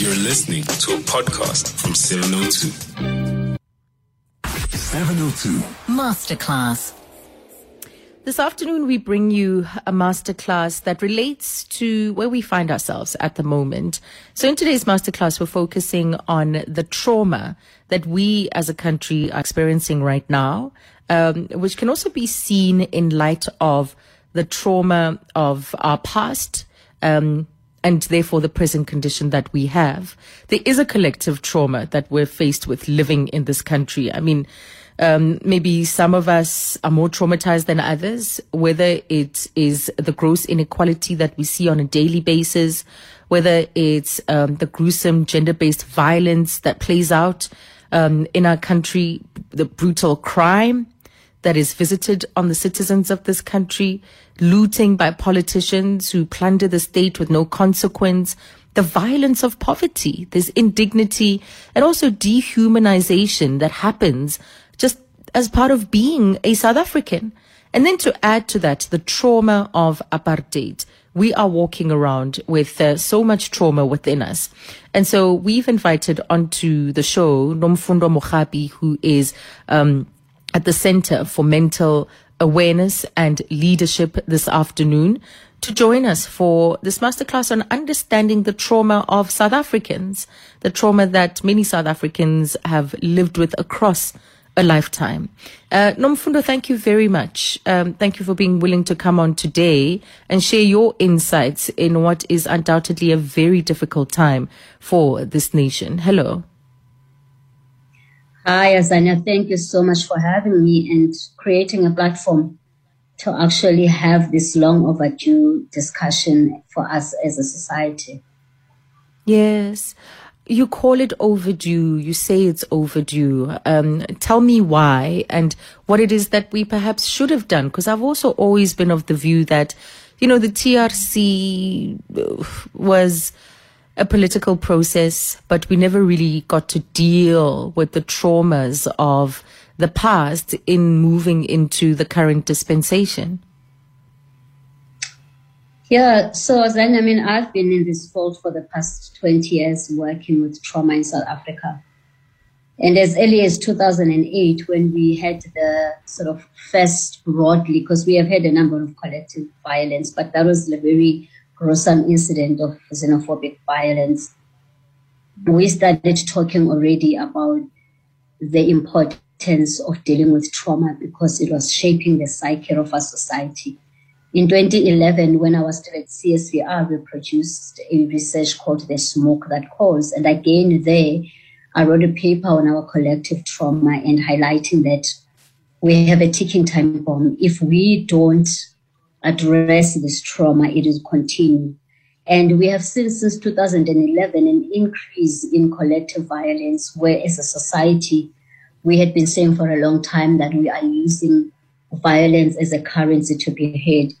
You're listening to a podcast from 702. 702 Masterclass. This afternoon, we bring you a masterclass that relates to where we find ourselves at the moment. So in today's masterclass, we're focusing on the trauma that we as a country are experiencing right now, which can also be seen in light of the trauma of our past, and therefore the present condition that we have. There is a collective trauma that we're faced with living in this country. I mean, maybe some of us are more traumatized than others, whether it is the gross inequality that we see on a daily basis, whether it's the gruesome gender-based violence that plays out in our country, the brutal crime that is visited on the citizens of this country, looting by politicians who plunder the state with no consequence, the violence of poverty, there's indignity, and also dehumanization that happens just as part of being a South African. And then to add to that, the trauma of apartheid. We are walking around with so much trauma within us. And so we've invited onto the show Nomfundo Mogapi, who is at the Center for Mental Awareness and Leadership this afternoon, to join us for this masterclass on understanding the trauma of South Africans, the trauma that many South Africans have lived with across a lifetime. Nomfundo, thank you very much. Thank you for being willing to come on today and share your insights in what is undoubtedly a very difficult time for this nation. Hello. Hi, Azania. Thank you so much for having me and creating a platform to actually have this long overdue discussion for us as a society. Yes. You call it overdue. You say it's overdue. Tell me why and what it is that we perhaps should have done. Because I've also always been of the view that, you know, the TRC was a political process, but we never really got to deal with the traumas of the past in moving into the current dispensation. Yeah, so Azania, I mean, I've been in this field for the past 20 years working with trauma in South Africa. And as early as 2008, when we had the sort of first broadly, because we have had a number of collective violence, but that was the very gruesome incident of xenophobic violence, we started talking already about the importance of dealing with trauma because it was shaping the psyche of our society. In 2011, when I was still at CSVR, we produced a research called The Smoke That Calls. And again, there, I wrote a paper on our collective trauma and highlighting that we have a ticking time bomb. If we don't address this trauma, it will continue. And we have seen since 2011 an increase in collective violence, where as a society, we had been saying for a long time that we are using violence as a currency to be heard.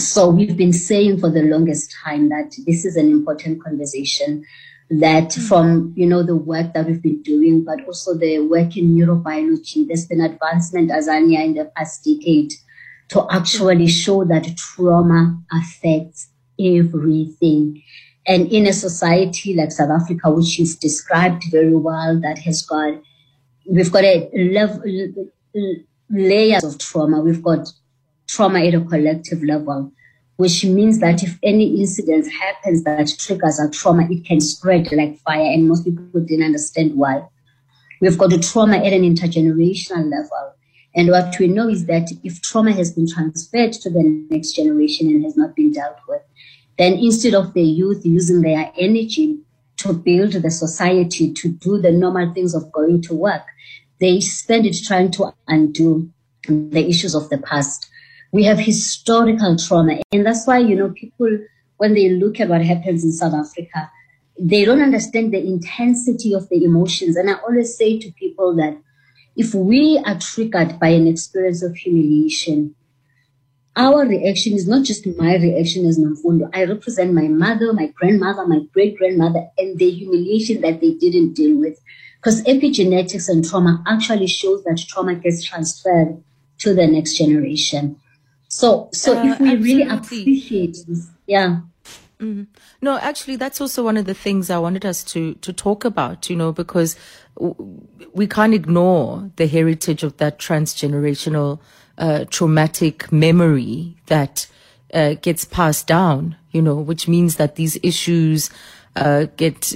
So we've been saying for the longest time that this is an important conversation, that from, you know, the work that we've been doing, but also the work in neurobiology, there's been advancement, Azania, in the past decade to actually show that trauma affects everything. And in a society like South Africa, which is described very well, that has got, we've got a level, layers of trauma. We've got trauma at a collective level, which means that if any incident happens that triggers a trauma, it can spread like fire, and most people didn't understand why. We've got a trauma at an intergenerational level, and what we know is that if trauma has been transferred to the next generation and has not been dealt with, then instead of the youth using their energy to build the society, to do the normal things of going to work, they spend it trying to undo the issues of the past. We have historical trauma. And that's why, you know, people, when they look at what happens in South Africa, they don't understand the intensity of the emotions. And I always say to people that if we are triggered by an experience of humiliation, our reaction is not just my reaction as Nomfundo. I represent my mother, my grandmother, my great-grandmother, and the humiliation that they didn't deal with. Because epigenetics and trauma actually shows that trauma gets transferred to the next generation. So if we absolutely really appreciate this, yeah. Mm-hmm. No, actually, that's also one of the things I wanted us to talk about, you know, because we can't ignore the heritage of that transgenerational traumatic memory that gets passed down, you know, which means that these issues get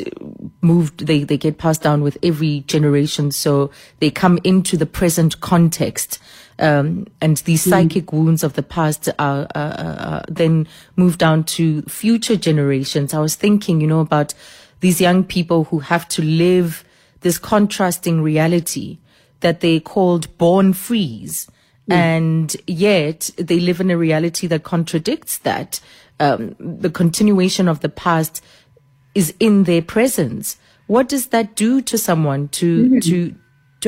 moved, they get passed down with every generation. So they come into the present context. And these psychic wounds of the past are then moved down to future generations. I was thinking, you know, about these young people who have to live this contrasting reality that they called born frees. Mm. And yet they live in a reality that contradicts that. The continuation of the past is in their presence. What does that do to someone to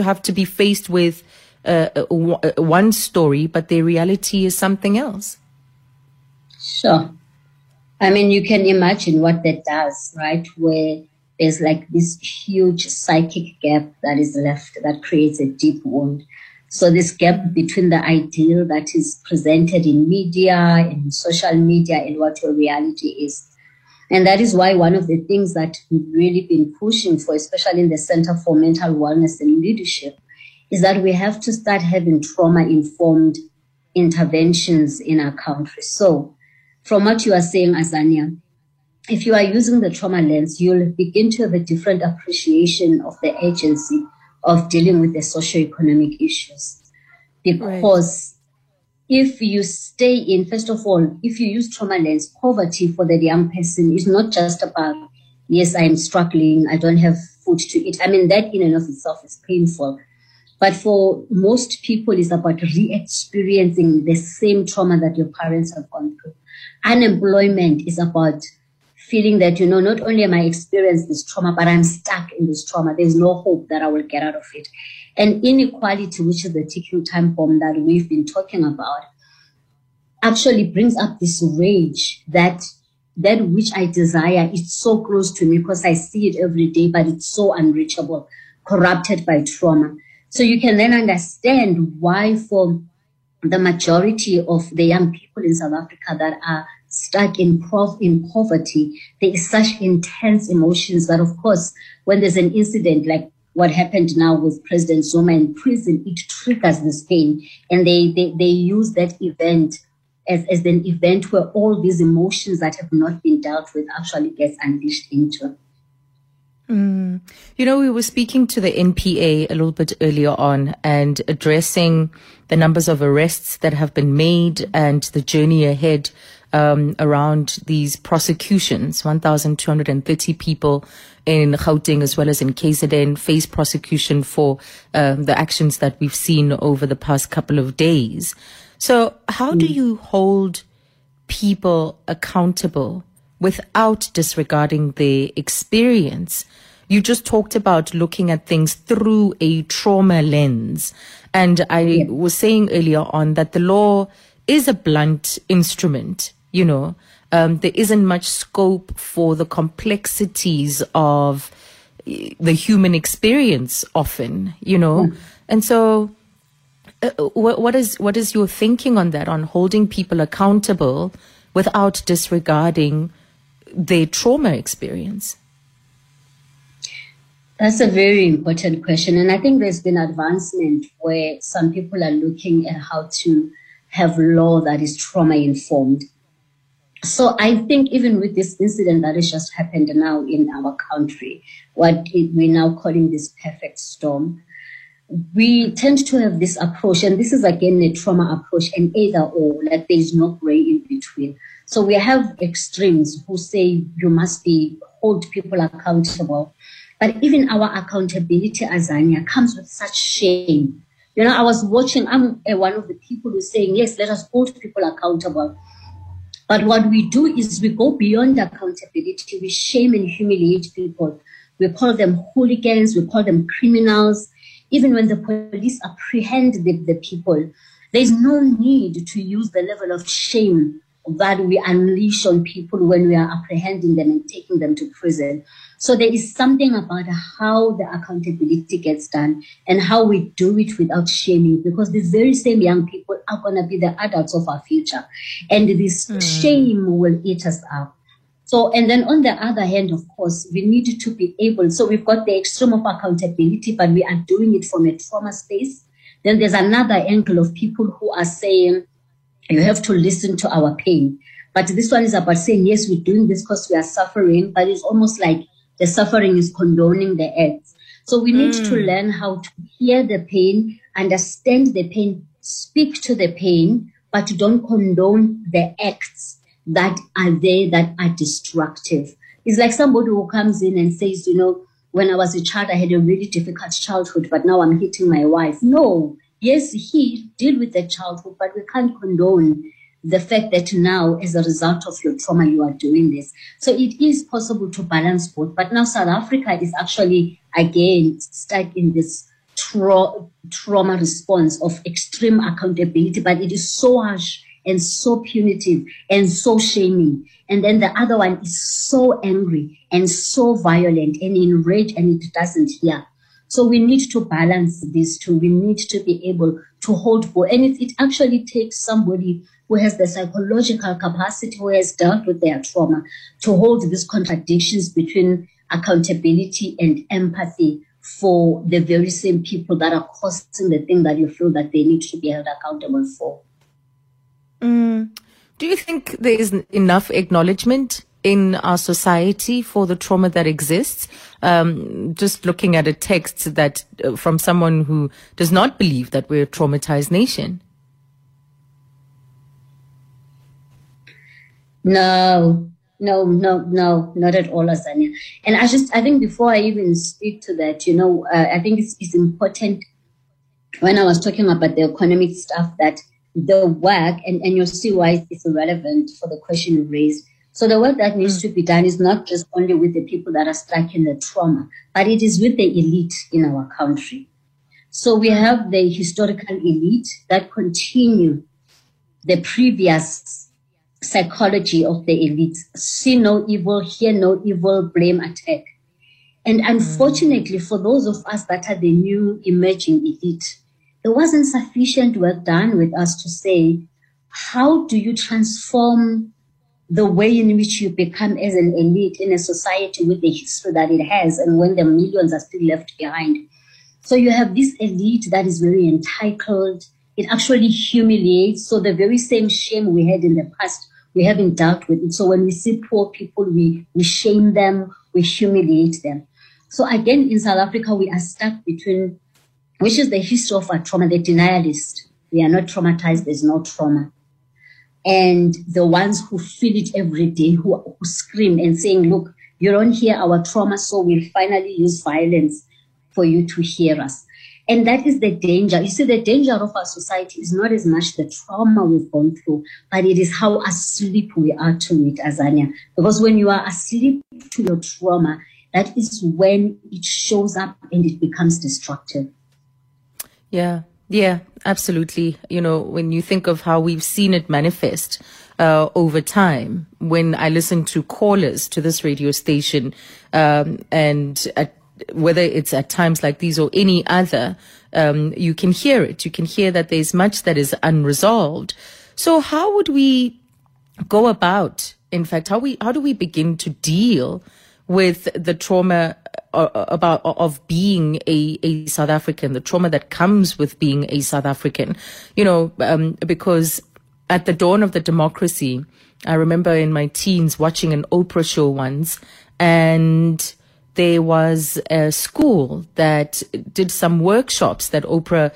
have to be faced with one story, but their reality is something else? Sure. I mean, you can imagine what that does, right? Where there's like this huge psychic gap that is left that creates a deep wound. So this gap between the ideal that is presented in media, in social media, and what your reality is. And that is why one of the things that we've really been pushing for, especially in the Center for Mental Wellness and Leadership, is that we have to start having trauma-informed interventions in our country. So from what you are saying, Azania, if you are using the trauma lens, you'll begin to have a different appreciation of the urgency of dealing with the socioeconomic issues. Because if you stay in, first of all, if you use trauma lens, poverty for the young person is not just about, yes, I'm struggling, I don't have food to eat. I mean, that in and of itself is painful. But for most people, it's about re-experiencing the same trauma that your parents have gone through. Unemployment is about feeling that, you know, not only am I experiencing this trauma, but I'm stuck in this trauma. There's no hope that I will get out of it. And inequality, which is the ticking time bomb that we've been talking about, actually brings up this rage that which I desire is so close to me because I see it every day, but it's so unreachable, corrupted by trauma. So you can then understand why for the majority of the young people in South Africa that are stuck in poverty, there is such intense emotions that, of course, when there's an incident like what happened now with President Zuma in prison, it triggers this pain. And they use that event as an event where all these emotions that have not been dealt with actually gets unleashed into. Mm. You know, we were speaking to the NPA a little bit earlier on and addressing the numbers of arrests that have been made and the journey ahead around these prosecutions. 1,230 people in Gauteng as well as in KZN face prosecution for the actions that we've seen over the past couple of days. So how do you hold people accountable without disregarding the experience? You just talked about looking at things through a trauma lens. And I was saying earlier on that the law is a blunt instrument, you know. There isn't much scope for the complexities of the human experience often, you know. Mm. And so what is your thinking on that, on holding people accountable without disregarding their trauma experience? That's a very important question. And I think there's been advancement where some people are looking at how to have law that is trauma informed. So I think even with this incident that has just happened now in our country, what we're now calling this perfect storm, we tend to have this approach, and this is again a trauma approach, an either or, like there's no gray in between. So we have extremes who say you must hold people accountable. But even our accountability, Azania, comes with such shame. You know, I was watching, I'm one of the people who's saying, yes, let us hold people accountable. But what we do is we go beyond accountability. We shame and humiliate people. We call them hooligans. We call them criminals. Even when the police apprehend the people, there's no need to use the level of shame that we unleash on people when we are apprehending them and taking them to prison. So there is something about how the accountability gets done and how we do it without shaming, because these very same young people are going to be the adults of our future. And this shame will eat us up. So, and then on the other hand, of course, we need to be able, so we've got the extreme of accountability, but we are doing it from a trauma space. Then there's another angle of people who are saying, you have to listen to our pain. But this one is about saying, yes, we're doing this because we are suffering, but it's almost like the suffering is condoning the acts. So we need to learn how to hear the pain, understand the pain, speak to the pain, but don't condone the acts that are there that are destructive. It's like somebody who comes in and says, you know, when I was a child, I had a really difficult childhood, but now I'm hitting my wife. No, yes, he deal with the childhood, but we can't condone the fact that now, as a result of your trauma, you are doing this. So it is possible to balance both. But now South Africa is actually, again, stuck in this trauma response of extreme accountability, but it is so harsh and so punitive and so shaming. And then the other one is so angry and so violent and enraged, and it doesn't hear. So we need to balance these two. We need to be able to hold both. And it actually takes somebody who has the psychological capacity, who has dealt with their trauma, to hold these contradictions between accountability and empathy for the very same people that are causing the thing that you feel that they need to be held accountable for. Do you think there is enough acknowledgement in our society for the trauma that exists? Just looking at a text that from someone who does not believe that we're a traumatized nation. No, not at all, Azania. And I think before I even speak to that, you know, I think it's important when I was talking about the economic stuff that the work, and you'll see why it's relevant for the question you raised. So the work that needs to be done is not just only with the people that are stuck in the trauma, but it is with the elite in our country. So we have the historical elite that continue the previous psychology of the elite: see no evil, hear no evil, blame, attack. And unfortunately for those of us that are the new emerging elite, there wasn't sufficient work done with us to say, how do you transform the way in which you become as an elite in a society with the history that it has, and when the millions are still left behind? So you have this elite that is very entitled. It actually humiliates. So the very same shame we had in the past, we haven't dealt with it. So when we see poor people, we shame them, we humiliate them. So again, in South Africa, we are stuck between, which is the history of our trauma, the denialist. We are not traumatized, there's no trauma. And the ones who feel it every day, who scream and saying, look, you don't hear our trauma, so we'll finally use violence for you to hear us. And that is the danger. You see, the danger of our society is not as much the trauma we've gone through, but it is how asleep we are to it, Azania. Because when you are asleep to your trauma, that is when it shows up and it becomes destructive. Yeah, absolutely. You know, when you think of how we've seen it manifest over time, when I listen to callers to this radio station, and whether it's at times like these or any other, you can hear it. You can hear that there's much that is unresolved. So how would we go about, in fact, how do we begin to deal with the trauma of being a South African, the trauma that comes with being a South African? You know, because at the dawn of the democracy, I remember in my teens watching an Oprah show once, and there was a school that did some workshops that Oprah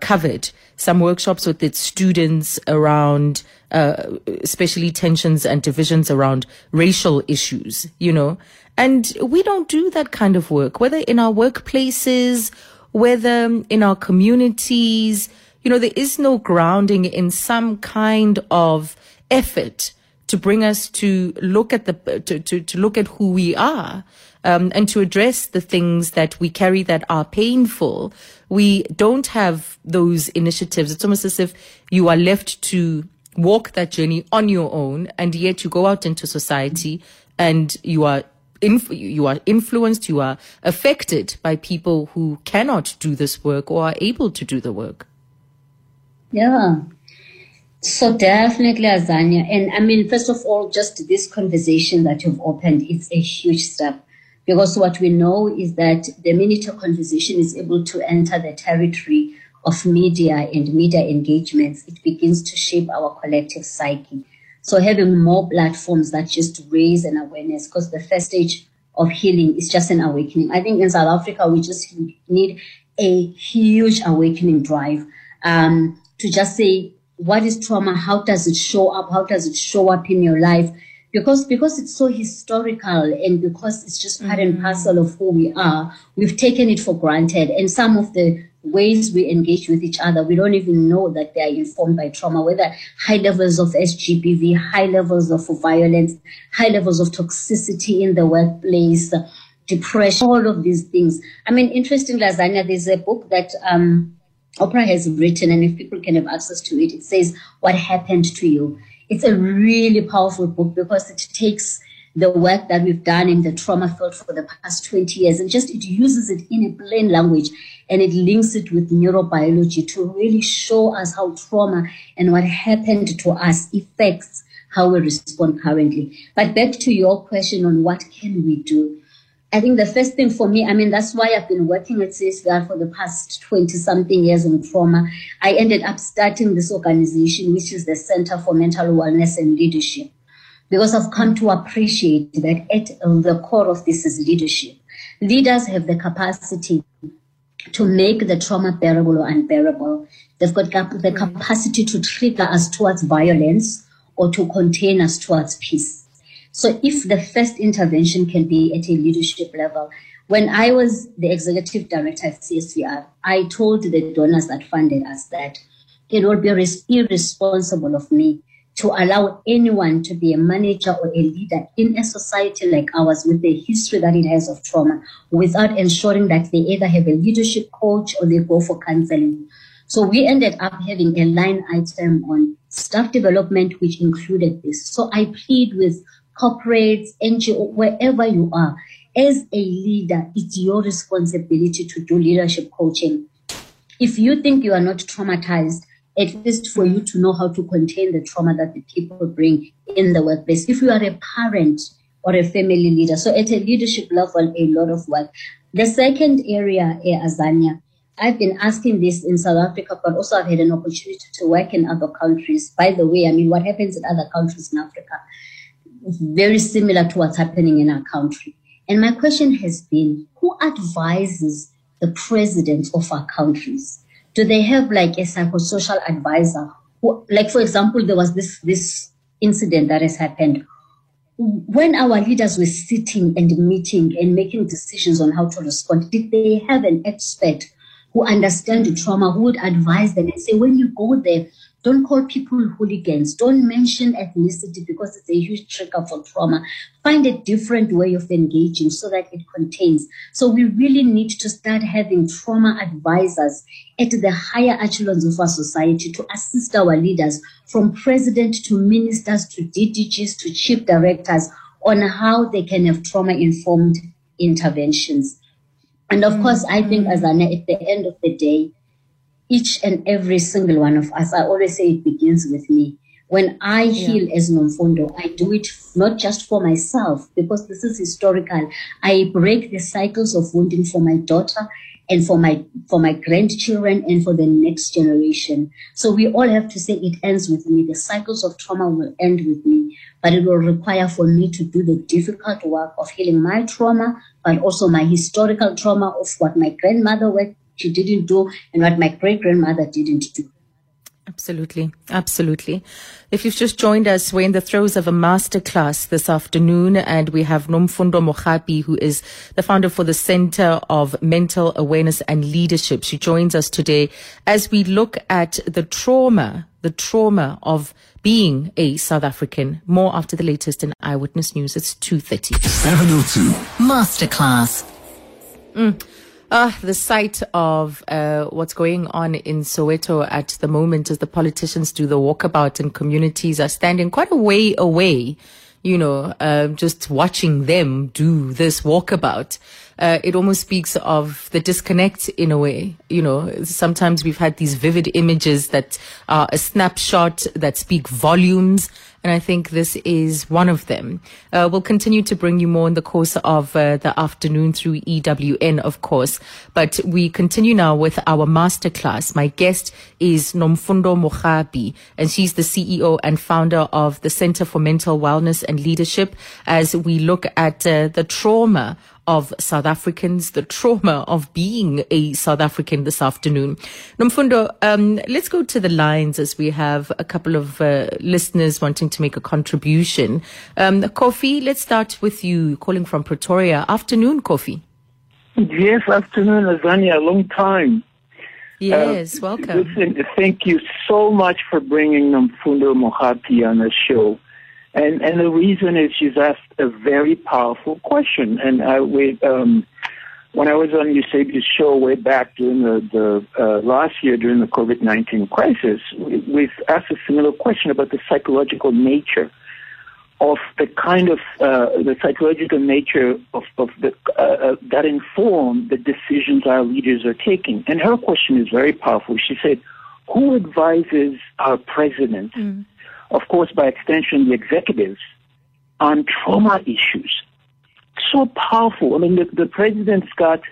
covered, some workshops with its students around especially tensions and divisions around racial issues, you know. And we don't do that kind of work, whether in our workplaces, whether in our communities. You know, there is no grounding in some kind of effort to bring us to look at to look at who we are. And to address the things that we carry that are painful. We don't have those initiatives. It's almost as if you are left to walk that journey on your own, and yet you go out into society and you are influenced, you are affected by people who cannot do this work or are able to do the work. Yeah. So definitely, Azania. And I mean, first of all, just this conversation that you've opened, it's a huge step. Because what we know is that the minute a conversation is able to enter the territory of media and media engagements, it begins to shape our collective psyche. So having more platforms that just raise an awareness, because the first stage of healing is just an awakening. I think in South Africa, we just need a huge awakening drive to just say, what is trauma? How does it show up? How does it show up in your life? Because it's so historical and because it's just part and parcel of who we are, we've taken it for granted. And some of the ways we engage with each other, we don't even know that they are informed by trauma, whether high levels of SGBV, high levels of violence, high levels of toxicity in the workplace, depression, all of these things. I mean, interestingly, Azania, there's a book that Oprah has written, and if people can have access to it, it says, "What Happened to You?" It's a really powerful book because it takes the work that we've done in the trauma field for the past 20 years and just it uses it in a plain language and it links it with neurobiology to really show us how trauma and what happened to us affects how we respond currently. But back to your question on what can we do? I think the first thing for me, I mean, that's why I've been working at CSVR for the past 20-something years on trauma. I ended up starting this organization, which is the Center for Mental Wellness and Leadership, because I've come to appreciate that at the core of this is leadership. Leaders have the capacity to make the trauma bearable or unbearable. They've got the capacity to trigger us towards violence or to contain us towards peace. So if the first intervention can be at a leadership level, when I was the executive director at CSVR, I told the donors that funded us that it would be irresponsible of me to allow anyone to be a manager or a leader in a society like ours with the history that it has of trauma without ensuring that they either have a leadership coach or they go for counseling. So we ended up having a line item on staff development, which included this. So I plead with corporates, NGO, wherever you are, as a leader, it's your responsibility to do leadership coaching. If you think you are not traumatized, at least for you to know how to contain the trauma that the people bring in the workplace. If you are a parent or a family leader, so at a leadership level, a lot of work. The second area, Azania, I've been asking this in South Africa, but also I've had an opportunity to work in other countries. By the way, I mean, what happens in other countries in Africa? Very similar to what's happening in our country. And my question has been, who advises the presidents of our countries? Do they have like a psychosocial advisor? Who, like, for example, there was this incident that has happened. When our leaders were sitting and meeting and making decisions on how to respond, did they have an expert who understands the trauma, who would advise them and say, when you go there, don't call people hooligans. Don't mention ethnicity because it's a huge trigger for trauma. Find a different way of engaging so that it contains. So we really need to start having trauma advisors at the higher echelons of our society to assist our leaders, from president to ministers to DDGs to chief directors, on how they can have trauma-informed interventions. And of course, I think, Azania, at the end of the day, each and every single one of us, I always say it begins with me. When I heal as Nomfundo, I do it not just for myself, because this is historical. I break the cycles of wounding for my daughter and for my grandchildren and for the next generation. So we all have to say it ends with me. The cycles of trauma will end with me, but it will require for me to do the difficult work of healing my trauma, but also my historical trauma of what my grandmother went she didn't do and what my great-grandmother didn't do. Absolutely. Absolutely. If you've just joined us, we're in the throes of a masterclass this afternoon, and we have Nomfundo Mogapi, who is the founder for the Center of Mental Awareness and Leadership. She joins us today as we look at the trauma of being a South African. More after the latest in Eyewitness News. It's 2:30. 702 Masterclass. The sight of what's going on in Soweto at the moment as the politicians do the walkabout and communities are standing quite a way away just watching them do this walkabout, it almost speaks of the disconnect in a way. You know, sometimes we've had these vivid images that are a snapshot that speak volumes. And I think this is one of them. We'll continue to bring you more in the course of the afternoon through EWN, of course. But we continue now with our masterclass. My guest is Nomfundo Mogapi, and she's the CEO and founder of the Center for Mental Wellness and Leadership, as we look at the trauma of South Africans, the trauma of being a South African this afternoon. Nomfundo, let's go to the lines as we have a couple of listeners wanting to make a contribution. Kofi, let's start with you, calling from Pretoria. Afternoon, Kofi. Yes, afternoon, Azania. Long time. Yes, welcome. Listen, thank you so much for bringing Nomfundo Mogapi on the show. And the reason is she's asked a very powerful question. And when I was on Eusebius' show way back during the last year during the COVID-19 crisis, we've asked a similar question about the psychological nature of that inform the decisions our leaders are taking. And her question is very powerful. She said, "Who advises our president?" Mm. Of course, by extension, the executives, on trauma issues. So powerful. I mean, the president's got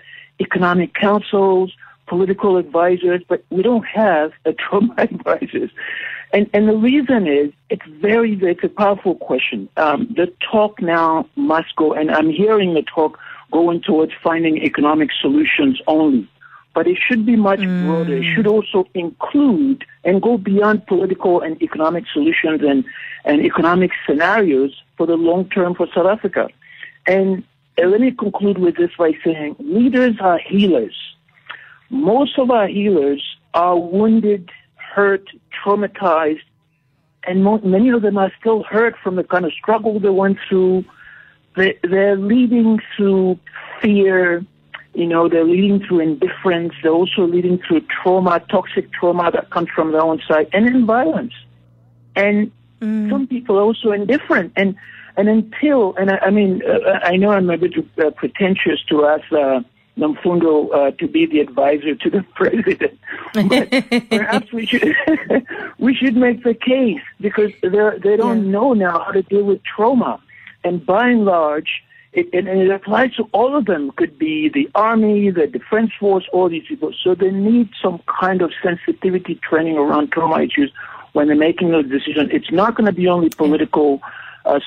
economic councils, political advisors, but we don't have a trauma advisors. And the reason is it's a powerful question. The talk now must go, and I'm hearing the talk going towards finding economic solutions only. But it should be much broader. It should also include and go beyond political and economic solutions and economic scenarios for the long term for South Africa. And let me conclude with this by saying leaders are healers. Most of our healers are wounded, hurt, traumatized, and many of them are still hurt from the kind of struggle they went through. They're leading through fear. You know, they're leading through indifference. They're also leading through trauma, toxic trauma that comes from their own side, and then violence. And some people are also indifferent. I know I'm a bit pretentious to ask Nomfundo to be the advisor to the president, but perhaps we should make the case, because they don't know now how to deal with trauma, and by and large. It applies to all of them. Could be the army, the defense force, all these people. So they need some kind of sensitivity training around trauma issues when they're making those decisions. It's not going to be only political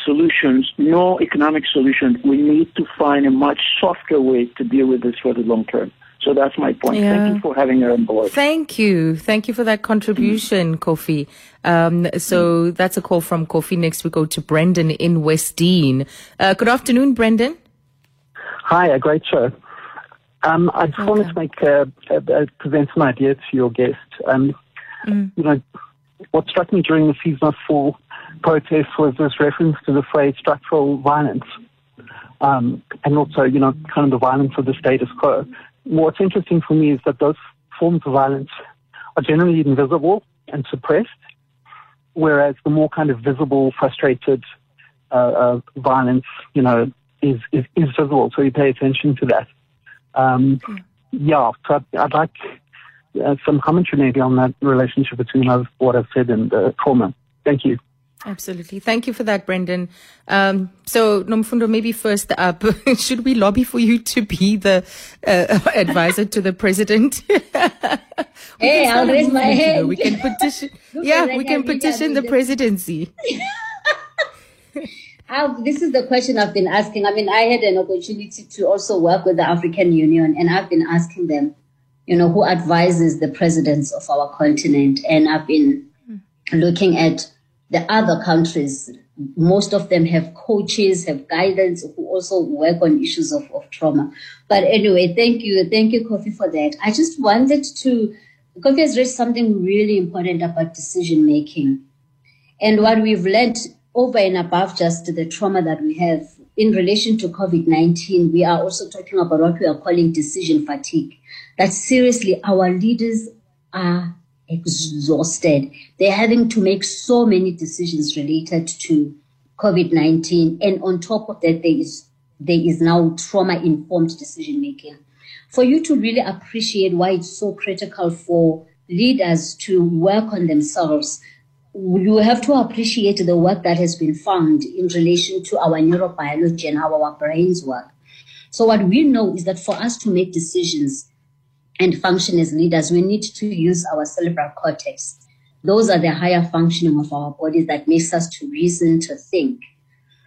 solutions, nor economic solutions. We need to find a much softer way to deal with this for the long term. So that's my point. Yeah. Thank you for having her on board. Thank you. Thank you for that contribution, Kofi. So that's a call from Kofi. Next, we go to Brendan in West Dean. Good afternoon, Brendan. Hi, a great show. I just wanted to present some ideas to your guest. You know, what struck me during the season 4 protests was this reference to the phrase structural violence, and also, you know, kind of the violence of the status quo. What's interesting for me is that those forms of violence are generally invisible and suppressed, whereas the more kind of visible, frustrated violence, you know, is visible. So you pay attention to that. So I'd like some commentary maybe on that relationship between what I've said and the trauma. Thank you. Absolutely. Thank you for that, Brendan. So, Nomfundo, maybe first up, should we lobby for you to be the advisor to the president? Hey, I'll raise my hand. We can petition. We can petition the presidency. This is the question I've been asking. I mean, I had an opportunity to also work with the African Union, and I've been asking them, you know, who advises the presidents of our continent? And I've been looking at the other countries. Most of them have coaches, have guidance, who also work on issues of trauma. But anyway, thank you, Kofi, for that. I just wanted to, Kofi has raised something really important about decision making, and what we've learned over and above just the trauma that we have in relation to COVID-19. We are also talking about what we are calling decision fatigue. That seriously, our leaders are exhausted. They're having to make so many decisions related to COVID-19. And on top of that, there is now trauma-informed decision-making. For you to really appreciate why it's so critical for leaders to work on themselves, you have to appreciate the work that has been found in relation to our neurobiology and how our brains work. So what we know is that for us to make decisions and function as leaders, we need to use our cerebral cortex. Those are the higher functioning of our bodies that makes us to reason, to think.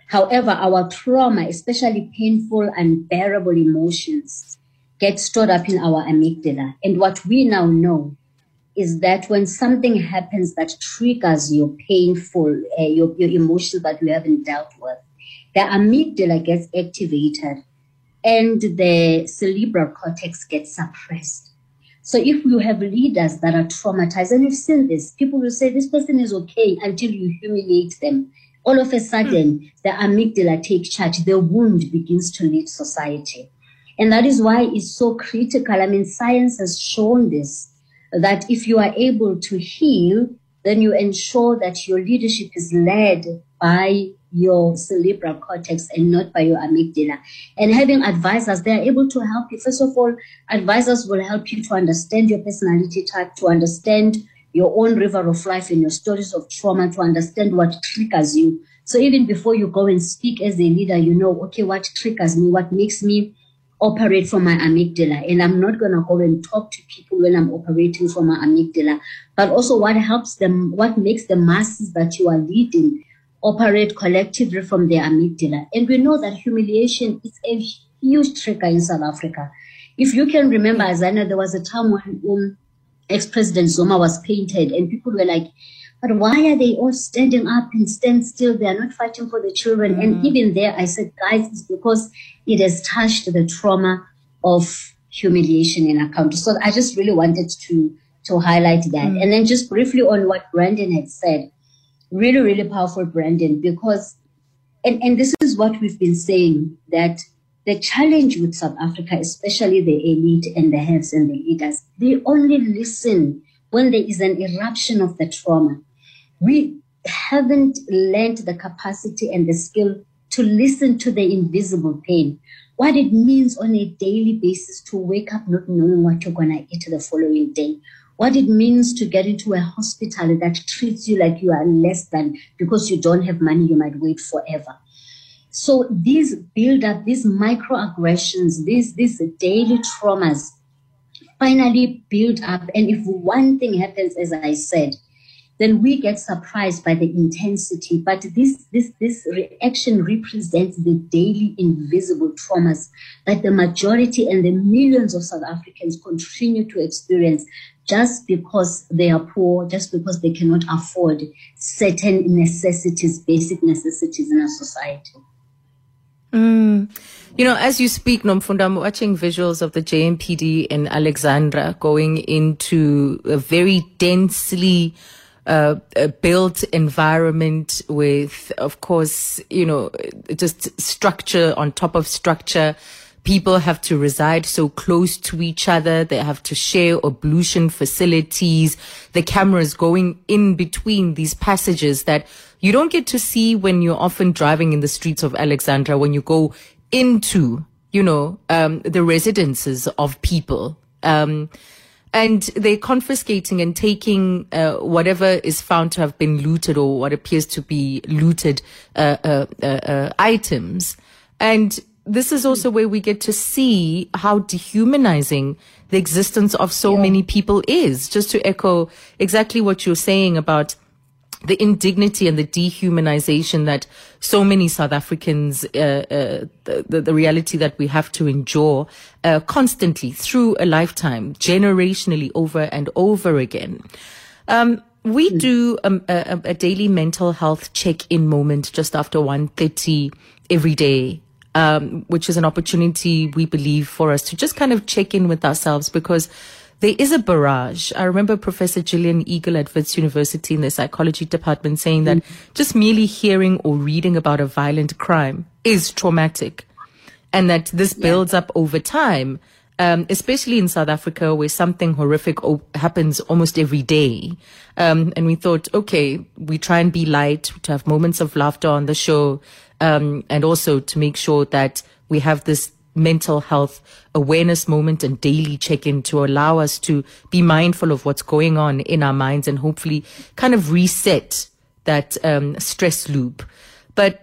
However, our trauma, especially painful, unbearable emotions, get stored up in our amygdala. And what we now know is that when something happens that triggers your painful, your emotions that you haven't dealt with, the amygdala gets activated and the cerebral cortex gets suppressed. So if you have leaders that are traumatized, and we've seen this, people will say, this person is okay until you humiliate them. All of a sudden, the amygdala takes charge. The wound begins to lead society. And that is why it's so critical. I mean, science has shown this, that if you are able to heal, then you ensure that your leadership is led by your cerebral cortex and not by your amygdala. And having advisors, they are able to help you. First of all, advisors will help you to understand your personality type, to understand your own river of life and your stories of trauma, to understand what triggers you. So even before you go and speak as a leader, you know, okay, what triggers me, what makes me operate from my amygdala. And I'm not going to go and talk to people when I'm operating from my amygdala, but also what helps them, what makes the masses that you are leading operate collectively from their amygdala. And we know that humiliation is a huge trigger in South Africa. If you can remember, as I know, there was a time when ex-President Zuma was painted and people were like, but why are they all standing up and stand still? They are not fighting for the children. And even there, I said, guys, it's because it has touched the trauma of humiliation in our country. So I just really wanted to highlight that. And then just briefly on what Brandon had said, really, really powerful, Brandon, because, and this is what we've been saying, that the challenge with South Africa, especially the elite and the heads and the leaders, they only listen when there is an eruption of the trauma. We haven't learned the capacity and the skill to listen to the invisible pain, what it means on a daily basis to wake up not knowing what you're going to eat the following day, what it means to get into a hospital that treats you like you are less than because you don't have money, you might wait forever. So these build up, these microaggressions, these daily traumas finally build up. And if one thing happens, as I said, then we get surprised by the intensity. But this reaction represents the daily invisible traumas that the majority and the millions of South Africans continue to experience just because they are poor, just because they cannot afford certain necessities, basic necessities in our society. You know, as you speak, Nomfundo, I'm watching visuals of the JMPD and Alexandra going into a very densely built environment with, of course, you know, just structure on top of structure. People have to reside so close to each other. They have to share ablution facilities. The cameras going in between these passages that you don't get to see when you're often driving in the streets of Alexandra, when you go into, you know, the residences of people. And they're confiscating and taking whatever is found to have been looted or what appears to be looted items. And this is also where we get to see how dehumanizing the existence of so many people is. Just to echo exactly what you're saying about the indignity and the dehumanization that so many South Africans, the reality that we have to endure constantly through a lifetime, generationally over and over again. We do a daily mental health check-in moment just after 1:30 every day, which is an opportunity, we believe, for us to just kind of check in with ourselves because there is a barrage. I remember Professor Gillian Eagle at Wits University in the psychology department saying that just merely hearing or reading about a violent crime is traumatic and that this builds up over time especially in South Africa, where something horrific happens almost every day. And we thought, okay, we try and be light, to have moments of laughter on the show, and also to make sure that we have this mental health awareness moment and daily check-in to allow us to be mindful of what's going on in our minds and hopefully kind of reset that stress loop. But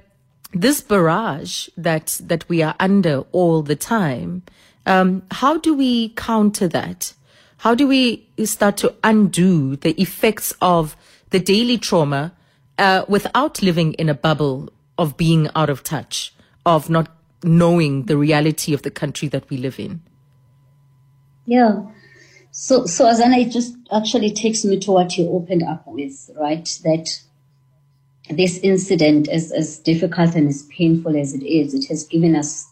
this barrage that we are under all the time, how do we counter that? How do we start to undo the effects of the daily trauma without living in a bubble of being out of touch, of not knowing the reality of the country that we live in? Yeah. So Azana, it just actually takes me to what you opened up with, right? That this incident, as difficult and as painful as it is, it has given us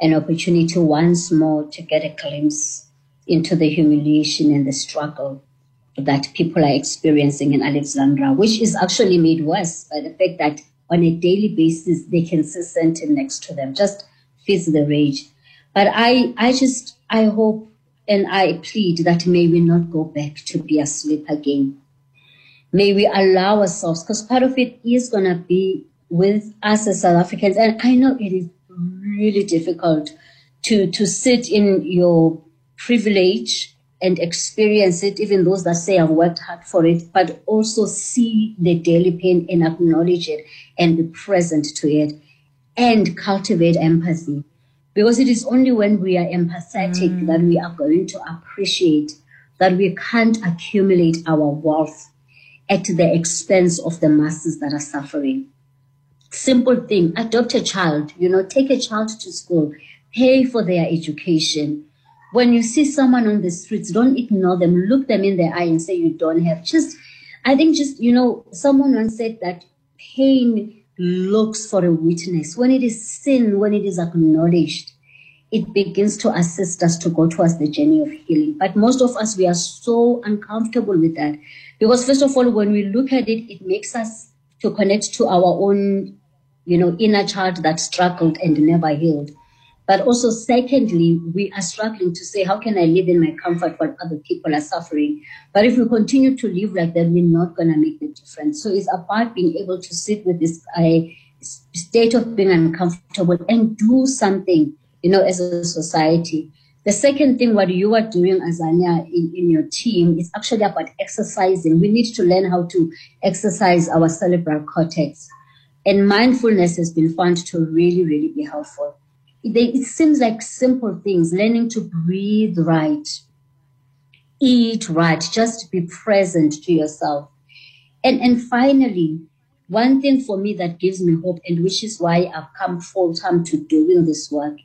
an opportunity once more to get a glimpse into the humiliation and the struggle that people are experiencing in Alexandra, which is actually made worse by the fact that on a daily basis, they can see Sentin next to them, just feeds the rage. But I hope and I plead that may we not go back to be asleep again. May we allow ourselves, because part of it is going to be with us as South Africans. And I know it is really difficult to sit in your privilege and experience it, even those that say I've worked hard for it, but also see the daily pain and acknowledge it and be present to it and cultivate empathy. Because it is only when we are empathetic that we are going to appreciate that we can't accumulate our wealth at the expense of the masses that are suffering. Simple thing, adopt a child, take a child to school, pay for their education. When you see someone on the streets, don't ignore them, look them in the eye and say you don't have. Someone once said that pain looks for a witness. When it is seen, when it is acknowledged, it begins to assist us to go towards the journey of healing. But most of us, we are so uncomfortable with that. Because first of all, when we look at it, it makes us to connect to our own, inner child that struggled and never healed. But also, secondly, we are struggling to say, how can I live in my comfort while other people are suffering? But if we continue to live like that, we're not going to make the difference. So it's about being able to sit with this state of being uncomfortable and do something, as a society. The second thing, what you are doing, Azania, in your team is actually about exercising. We need to learn how to exercise our cerebral cortex. And mindfulness has been found to really, really be helpful. It seems like simple things, learning to breathe right, eat right, just be present to yourself. And finally, one thing for me that gives me hope, and which is why I've come full time to doing this work,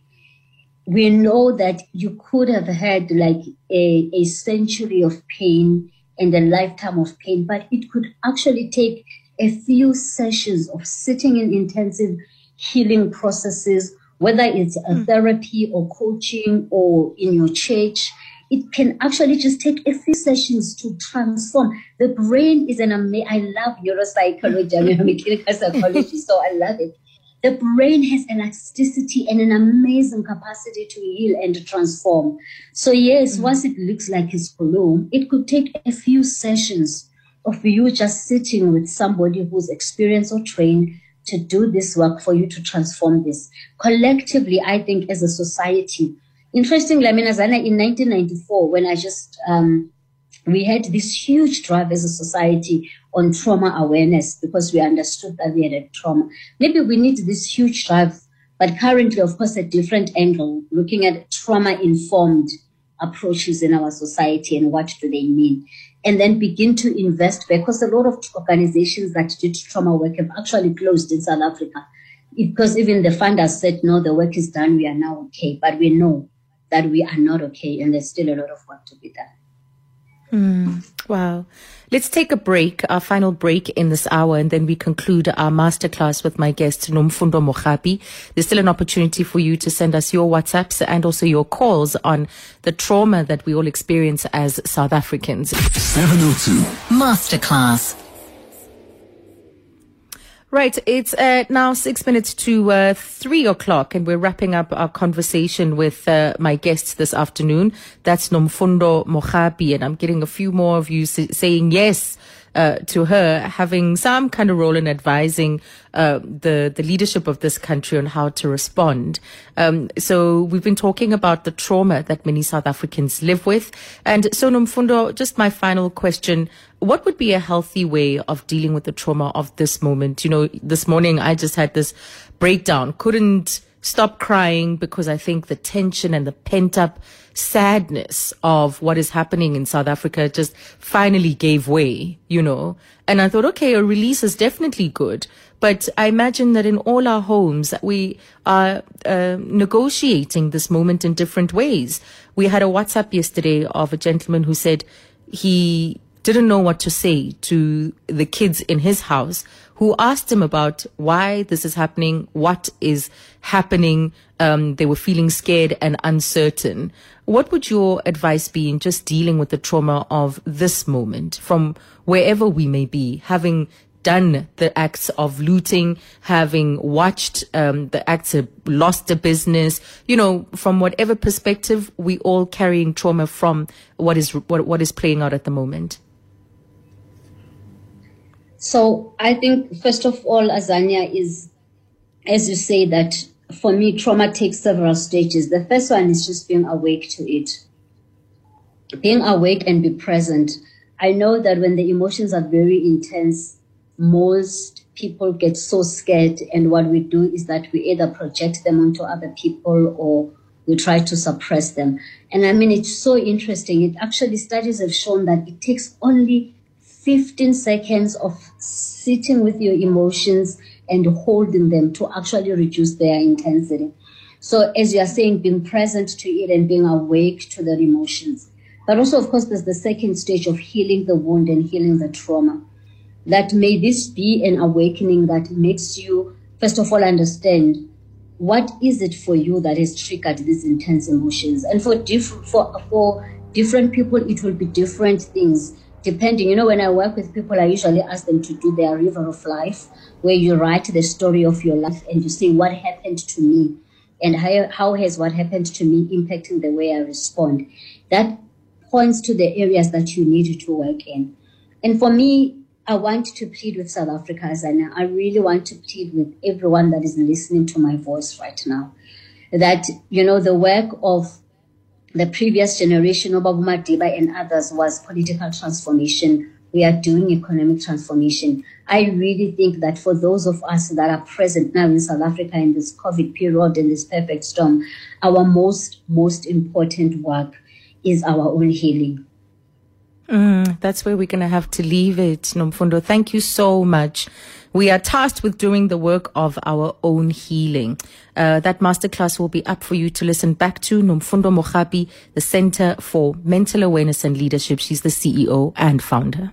we know that you could have had like a century of pain and a lifetime of pain, but it could actually take a few sessions of sitting in intensive healing processes, whether it's a therapy or coaching or in your church. It can actually just take a few sessions to transform. The brain is I love neuropsychology, I'm a clinical psychologist, so I love it. The brain has elasticity and an amazing capacity to heal and to transform. So yes, once it looks like it's bloom, it could take a few sessions of you just sitting with somebody who's experienced or trained to do this work for you to transform this. Collectively, I think as a society, interestingly, Azana, in 1994, when I we had this huge drive as a society on trauma awareness because we understood that we had a trauma. Maybe we need this huge drive, but currently, of course, a different angle, looking at trauma-informed approaches in our society and what do they mean. And then begin to invest, because a lot of organizations that did trauma work have actually closed in South Africa. Because even the funders said, no, the work is done, we are now okay. But we know that we are not okay, and there's still a lot of work to be done. Wow. Let's take a break, our final break in this hour, and then we conclude our masterclass with my guest, Nomfundo Mogapi. There's still an opportunity for you to send us your WhatsApps and also your calls on the trauma that we all experience as South Africans. 702 Masterclass. Right, it's now 6 minutes to 3 o'clock, and we're wrapping up our conversation with my guests this afternoon. That's Nomfundo Mogapi, and I'm getting a few more of you saying yes to her having some kind of role in advising the leadership of this country on how to respond. So we've been talking about the trauma that many South Africans live with. And so, Nomfundo, just my final question, what would be a healthy way of dealing with the trauma of this moment? You know, this morning I just had this breakdown, couldn't stop crying because I think the tension and the pent-up sadness of what is happening in South Africa just finally gave way, you know. And I thought, okay, a release is definitely good. But I imagine that in all our homes, we are negotiating this moment in different ways. We had a WhatsApp yesterday of a gentleman who said he didn't know what to say to the kids in his house who asked him about why this is happening, what is happening. They were feeling scared and uncertain. What would your advice be in just dealing with the trauma of this moment from wherever we may be, having done the acts of looting, having watched the acts of lost a business, you know, from whatever perspective, we all carrying trauma from what is playing out at the moment? So I think, first of all, Azania, is, as you say, that for me, trauma takes several stages. The first one is just being awake to it. Being awake and be present. I know that when the emotions are very intense, most people get so scared, and what we do is that we either project them onto other people or we try to suppress them. And I mean, it's so interesting. It actually, studies have shown that it takes only 15 seconds of sitting with your emotions and holding them to actually reduce their intensity. So as you are saying, being present to it and being awake to their emotions. But also, of course, there's the second stage of healing the wound and healing the trauma. That may this be an awakening that makes you, first of all, understand what is it for you that has triggered these intense emotions. And for different people, it will be different things. Depending, you know, when I work with people, I usually ask them to do their river of life, where you write the story of your life and you say, what happened to me? And how has what happened to me impacting the way I respond? That points to the areas that you need to work in. And for me, I want to plead with South Africans, and I really want to plead with everyone that is listening to my voice right now, that, you know, the work of the previous generation of Madiba and others was political transformation. We are doing economic transformation. I really think that for those of us that are present now in South Africa in this COVID period and this perfect storm, our most important work is our own healing. That's where we're going to have to leave it, Nomfundo. Thank you so much. We are tasked with doing the work of our own healing. That masterclass will be up for you to listen back to. Nomfundo Mogapi, the Center for Mental Awareness and Leadership. She's the CEO and founder.